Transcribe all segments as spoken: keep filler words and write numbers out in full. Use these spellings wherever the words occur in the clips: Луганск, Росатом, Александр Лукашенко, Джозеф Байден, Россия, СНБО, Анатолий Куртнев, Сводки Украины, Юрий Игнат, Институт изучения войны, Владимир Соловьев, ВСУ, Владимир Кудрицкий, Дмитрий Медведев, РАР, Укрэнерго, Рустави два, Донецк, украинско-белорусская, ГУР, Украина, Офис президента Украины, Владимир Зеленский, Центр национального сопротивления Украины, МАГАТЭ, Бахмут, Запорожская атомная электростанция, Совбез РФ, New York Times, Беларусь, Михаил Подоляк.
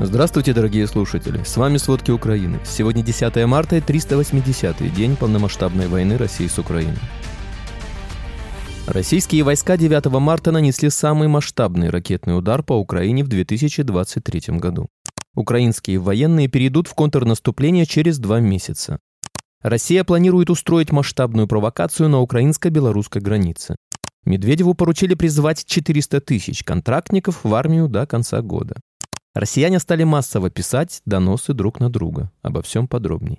Здравствуйте, дорогие слушатели! С вами «Сводки Украины». Сегодня десятое марта, триста восьмидесятый день полномасштабной войны России с Украиной. Российские войска девятого марта нанесли самый масштабный ракетный удар по Украине в две тысячи двадцать третьем году. Украинские военные перейдут в контрнаступление через два месяца. Россия планирует устроить масштабную провокацию на украинско-белорусской границе. Медведеву поручили призвать четыреста тысяч контрактников в армию до конца года. Россияне стали массово писать доносы друг на друга. Обо всем подробней.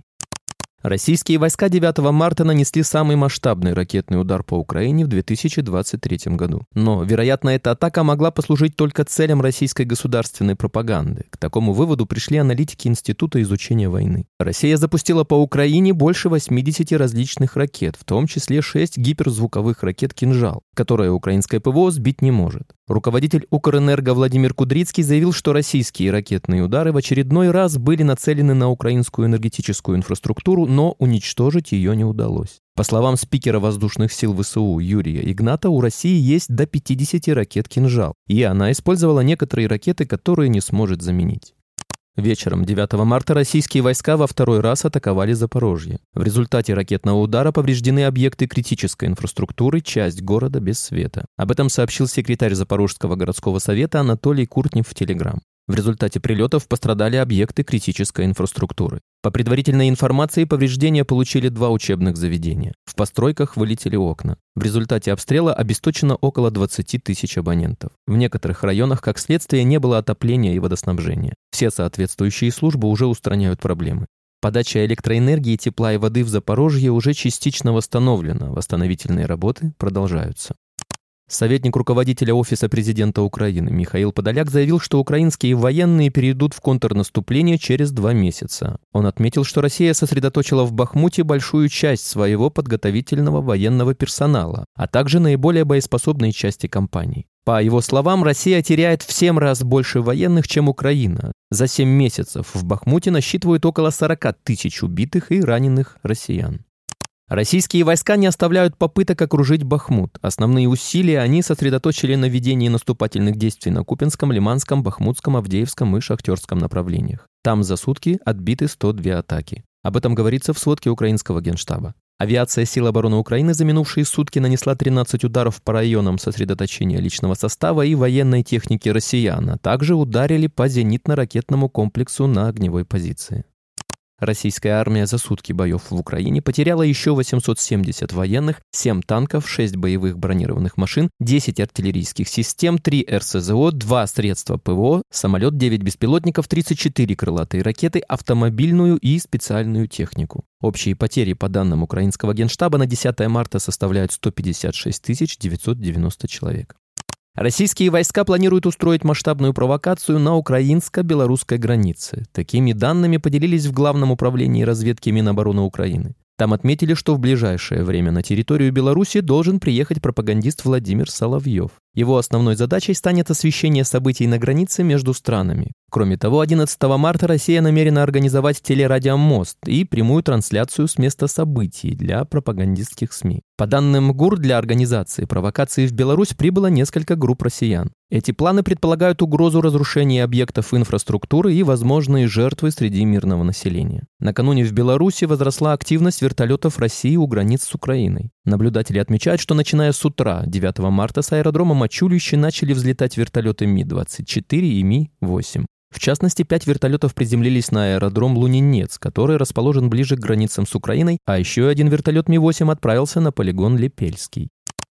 Российские войска девятого марта нанесли самый масштабный ракетный удар по Украине в две тысячи двадцать третьем году. Но, вероятно, эта атака могла послужить только целям российской государственной пропаганды. К такому выводу пришли аналитики Института изучения войны. Россия запустила по Украине больше восьмидесяти различных ракет, в том числе шесть гиперзвуковых ракет «Кинжал», которые украинское ПВО сбить не может. Руководитель Укрэнерго Владимир Кудрицкий заявил, что российские ракетные удары в очередной раз были нацелены на украинскую энергетическую инфраструктуру, но уничтожить ее не удалось. По словам спикера воздушных сил ВСУ Юрия Игната, у России есть до пятидесяти ракет «Кинжал», и она использовала некоторые ракеты, которые не сможет заменить. Вечером девятого марта российские войска во второй раз атаковали Запорожье. В результате ракетного удара повреждены объекты критической инфраструктуры, часть города без света. Об этом сообщил секретарь Запорожского городского совета Анатолий Куртнев в Телеграм. В результате прилетов пострадали объекты критической инфраструктуры. По предварительной информации, повреждения получили два учебных заведения. В постройках вылетели окна. В результате обстрела обесточено около двадцати тысяч абонентов. В некоторых районах, как следствие, не было отопления и водоснабжения. Все соответствующие службы уже устраняют проблемы. Подача электроэнергии, тепла и воды в Запорожье уже частично восстановлена. Восстановительные работы продолжаются. Советник руководителя Офиса президента Украины Михаил Подоляк заявил, что украинские военные перейдут в контрнаступление через два месяца. Он отметил, что Россия сосредоточила в Бахмуте большую часть своего подготовительного военного персонала, а также наиболее боеспособные части компаний. По его словам, Россия теряет в семь раз больше военных, чем Украина. За семь месяцев в Бахмуте насчитывают около сорока тысяч убитых и раненых россиян. Российские войска не оставляют попыток окружить Бахмут. Основные усилия они сосредоточили на ведении наступательных действий на Купинском, Лиманском, Бахмутском, Авдеевском и Шахтерском направлениях. Там за сутки отбиты сто две атаки. Об этом говорится в сводке украинского генштаба. Авиация сил обороны Украины за минувшие сутки нанесла тринадцать ударов по районам сосредоточения личного состава и военной техники россиян, а также ударили по зенитно-ракетному комплексу на огневой позиции. Российская армия за сутки боев в Украине потеряла еще восемьсот семьдесят военных, семь танков, шесть боевых бронированных машин, десять артиллерийских систем, три РСЗО, два средства ПВО, самолет, девять беспилотников, тридцать четыре крылатые ракеты, автомобильную и специальную технику. Общие потери, по данным украинского генштаба, на десятое марта составляют сто пятьдесят шесть тысяч девятьсот девяносто человек. Российские войска планируют устроить масштабную провокацию на украинско-белорусской границе. Такими данными поделились в Главном управлении разведки Минобороны Украины. Там отметили, что в ближайшее время на территорию Беларуси должен приехать пропагандист Владимир Соловьев. Его основной задачей станет освещение событий на границе между странами. Кроме того, одиннадцатого марта Россия намерена организовать телерадиомост и прямую трансляцию с места событий для пропагандистских СМИ. По данным ГУР, для организации провокации в Беларусь прибыло несколько групп россиян. Эти планы предполагают угрозу разрушения объектов инфраструктуры и возможные жертвы среди мирного населения. Накануне в Беларуси возросла активность вертолетов России у границ с Украиной. Наблюдатели отмечают, что начиная с утра девятого марта с аэродрома Мачулищи начали взлетать вертолеты Ми двадцать четыре и Ми восемь. В частности, пять вертолетов приземлились на аэродром Лунинец, который расположен ближе к границам с Украиной, а еще один вертолет Ми восемь отправился на полигон Лепельский.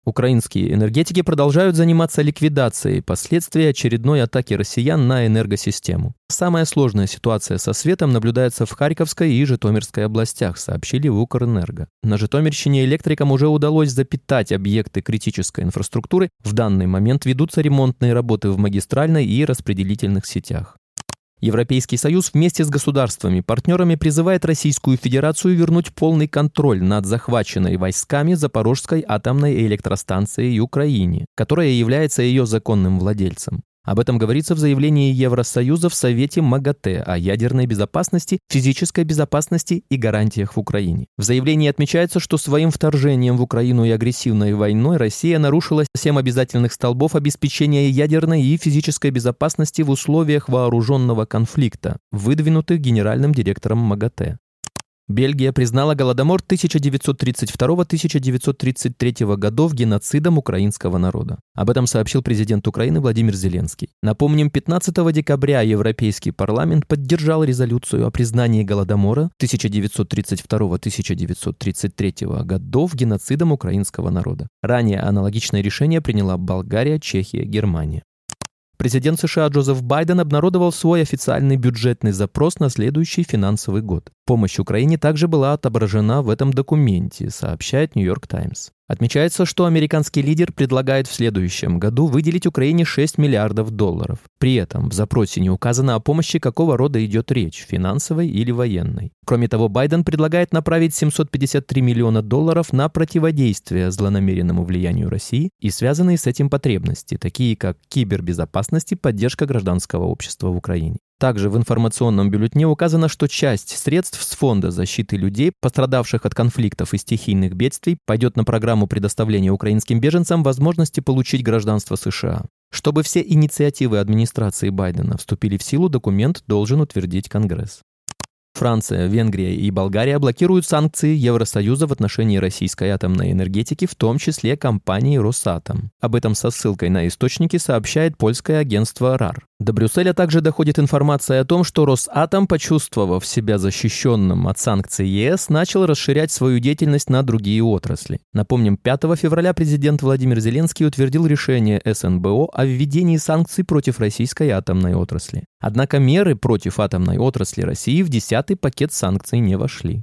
Украинские энергетики продолжают заниматься ликвидацией последствий очередной атаки россиян на энергосистему. Самая сложная ситуация со светом наблюдается в Харьковской и Житомирской областях, сообщили в Укрэнерго. На Житомирщине электрикам уже удалось запитать объекты критической инфраструктуры. В данный момент ведутся ремонтные работы в магистральной и распределительных сетях. Европейский Союз вместе с государствами-партнерами призывает Российскую Федерацию вернуть полный контроль над захваченной войсками Запорожской атомной электростанцией Украины, которая является ее законным владельцем. Об этом говорится в заявлении Евросоюза в Совете МАГАТЭ о ядерной безопасности, физической безопасности и гарантиях в Украине. В заявлении отмечается, что своим вторжением в Украину и агрессивной войной Россия нарушила семь обязательных столбов обеспечения ядерной и физической безопасности в условиях вооруженного конфликта, выдвинутых генеральным директором МАГАТЭ. Бельгия признала голодомор тысяча девятьсот тридцать второго — тридцать третьего годов геноцидом украинского народа. Об этом сообщил президент Украины Владимир Зеленский. Напомним, пятнадцатого декабря Европейский парламент поддержал резолюцию о признании голодомора тысяча девятьсот тридцать второго — тридцать третьего годов геноцидом украинского народа. Ранее аналогичное решение приняла Болгария, Чехия, Германия. Президент США Джозеф Байден обнародовал свой официальный бюджетный запрос на следующий финансовый год. Помощь Украине также была отображена в этом документе, сообщает New York Times. Отмечается, что американский лидер предлагает в следующем году выделить Украине шесть миллиардов долларов. При этом в запросе не указано, о помощи какого рода идет речь – финансовой или военной. Кроме того, Байден предлагает направить семьсот пятьдесят три миллиона долларов на противодействие злонамеренному влиянию России и связанные с этим потребности, такие как кибербезопасность и поддержка гражданского общества в Украине. Также в информационном бюллетене указано, что часть средств с Фонда защиты людей, пострадавших от конфликтов и стихийных бедствий, пойдет на программу предоставления украинским беженцам возможности получить гражданство США. Чтобы все инициативы администрации Байдена вступили в силу, документ должен утвердить Конгресс. Франция, Венгрия и Болгария блокируют санкции Евросоюза в отношении российской атомной энергетики, в том числе компании «Росатом». Об этом со ссылкой на источники сообщает польское агентство РАР. До Брюсселя также доходит информация о том, что «Росатом», почувствовав себя защищенным от санкций ЕС, начал расширять свою деятельность на другие отрасли. Напомним, пятого февраля президент Владимир Зеленский утвердил решение СНБО о введении санкций против российской атомной отрасли. Однако меры против атомной отрасли России в десятый пакет санкций не вошли.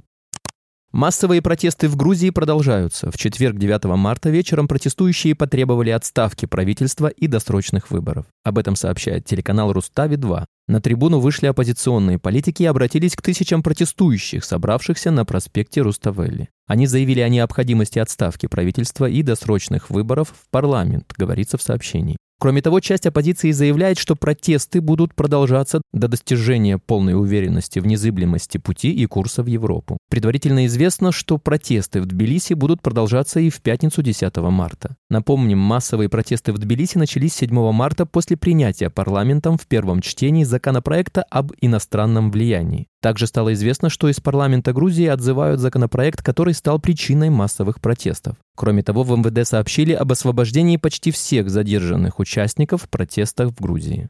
Массовые протесты в Грузии продолжаются. В четверг, девятого марта вечером протестующие потребовали отставки правительства и досрочных выборов. Об этом сообщает телеканал Рустави два. На трибуну вышли оппозиционные политики и обратились к тысячам протестующих, собравшихся на проспекте Руставели. Они заявили о необходимости отставки правительства и досрочных выборов в парламент, говорится в сообщении. Кроме того, часть оппозиции заявляет, что протесты будут продолжаться до достижения полной уверенности в незыблемости пути и курса в Европу. Предварительно известно, что протесты в Тбилиси будут продолжаться и в пятницу, десятого марта. Напомним, массовые протесты в Тбилиси начались седьмого марта после принятия парламентом в первом чтении законопроекта об иностранном влиянии. Также стало известно, что из парламента Грузии отзывают законопроект, который стал причиной массовых протестов. Кроме того, в МВД сообщили об освобождении почти всех задержанных участников протестов в Грузии.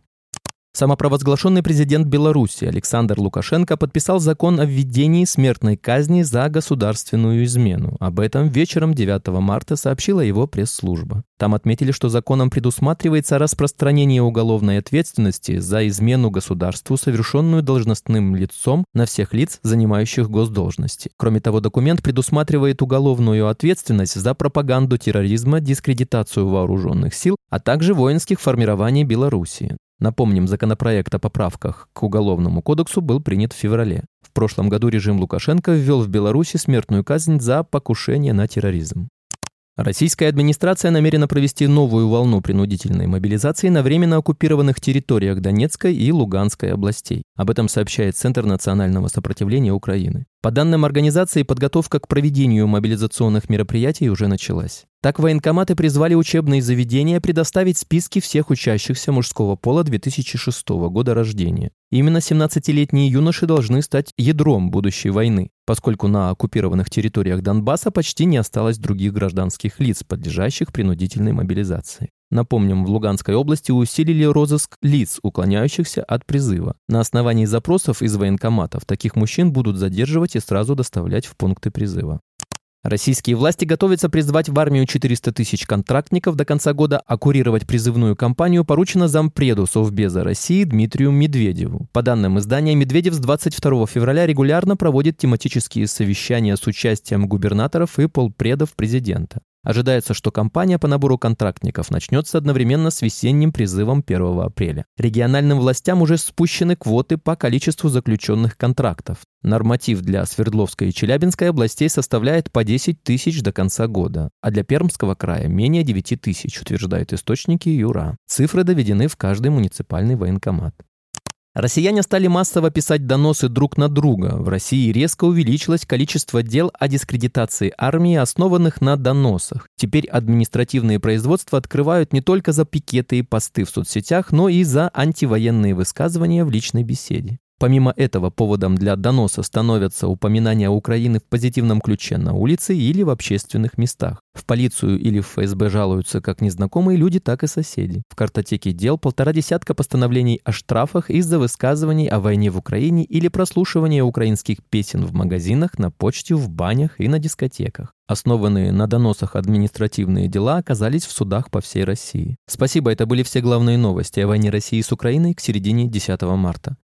Самопровозглашенный президент Беларуси Александр Лукашенко подписал закон о введении смертной казни за государственную измену. Об этом вечером девятого марта сообщила его пресс-служба. Там отметили, что законом предусматривается распространение уголовной ответственности за измену государству, совершенную должностным лицом, на всех лиц, занимающих госдолжности. Кроме того, документ предусматривает уголовную ответственность за пропаганду терроризма, дискредитацию вооруженных сил, а также воинских формирований Беларуси. Напомним, законопроект о поправках к Уголовному кодексу был принят в феврале. В прошлом году режим Лукашенко ввел в Беларуси смертную казнь за покушение на терроризм. Российская администрация намерена провести новую волну принудительной мобилизации на временно оккупированных территориях Донецкой и Луганской областей. Об этом сообщает Центр национального сопротивления Украины. По данным организации, подготовка к проведению мобилизационных мероприятий уже началась. Так, военкоматы призвали учебные заведения предоставить списки всех учащихся мужского пола две тысячи шестого года рождения. Именно семнадцатилетние юноши должны стать ядром будущей войны, поскольку на оккупированных территориях Донбасса почти не осталось других гражданских лиц, подлежащих принудительной мобилизации. Напомним, в Луганской области усилили розыск лиц, уклоняющихся от призыва. На основании запросов из военкоматов таких мужчин будут задерживать и сразу доставлять в пункты призыва. Российские власти готовятся призвать в армию четыреста тысяч контрактников до конца года, а курировать призывную кампанию поручено зампреду Совбеза России Дмитрию Медведеву. По данным издания, Медведев с двадцать второго февраля регулярно проводит тематические совещания с участием губернаторов и полпредов президента. Ожидается, что кампания по набору контрактников начнется одновременно с весенним призывом первого апреля. Региональным властям уже спущены квоты по количеству заключенных контрактов. Норматив для Свердловской и Челябинской областей составляет по десять тысяч до конца года, а для Пермского края менее девять тысяч, утверждают источники ЮРА. Цифры доведены в каждый муниципальный военкомат. Россияне стали массово писать доносы друг на друга. В России резко увеличилось количество дел о дискредитации армии, основанных на доносах. Теперь административные производства открывают не только за пикеты и посты в соцсетях, но и за антивоенные высказывания в личной беседе. Помимо этого, поводом для доноса становятся упоминания Украины в позитивном ключе на улице или в общественных местах. В полицию или в эф эс бэ жалуются как незнакомые люди, так и соседи. В картотеке дел полтора десятка постановлений о штрафах из-за высказываний о войне в Украине или прослушивания украинских песен в магазинах, на почте, в банях и на дискотеках. Основанные на доносах административные дела оказались в судах по всей России. Спасибо, это были все главные новости о войне России с Украиной к середине десятого марта.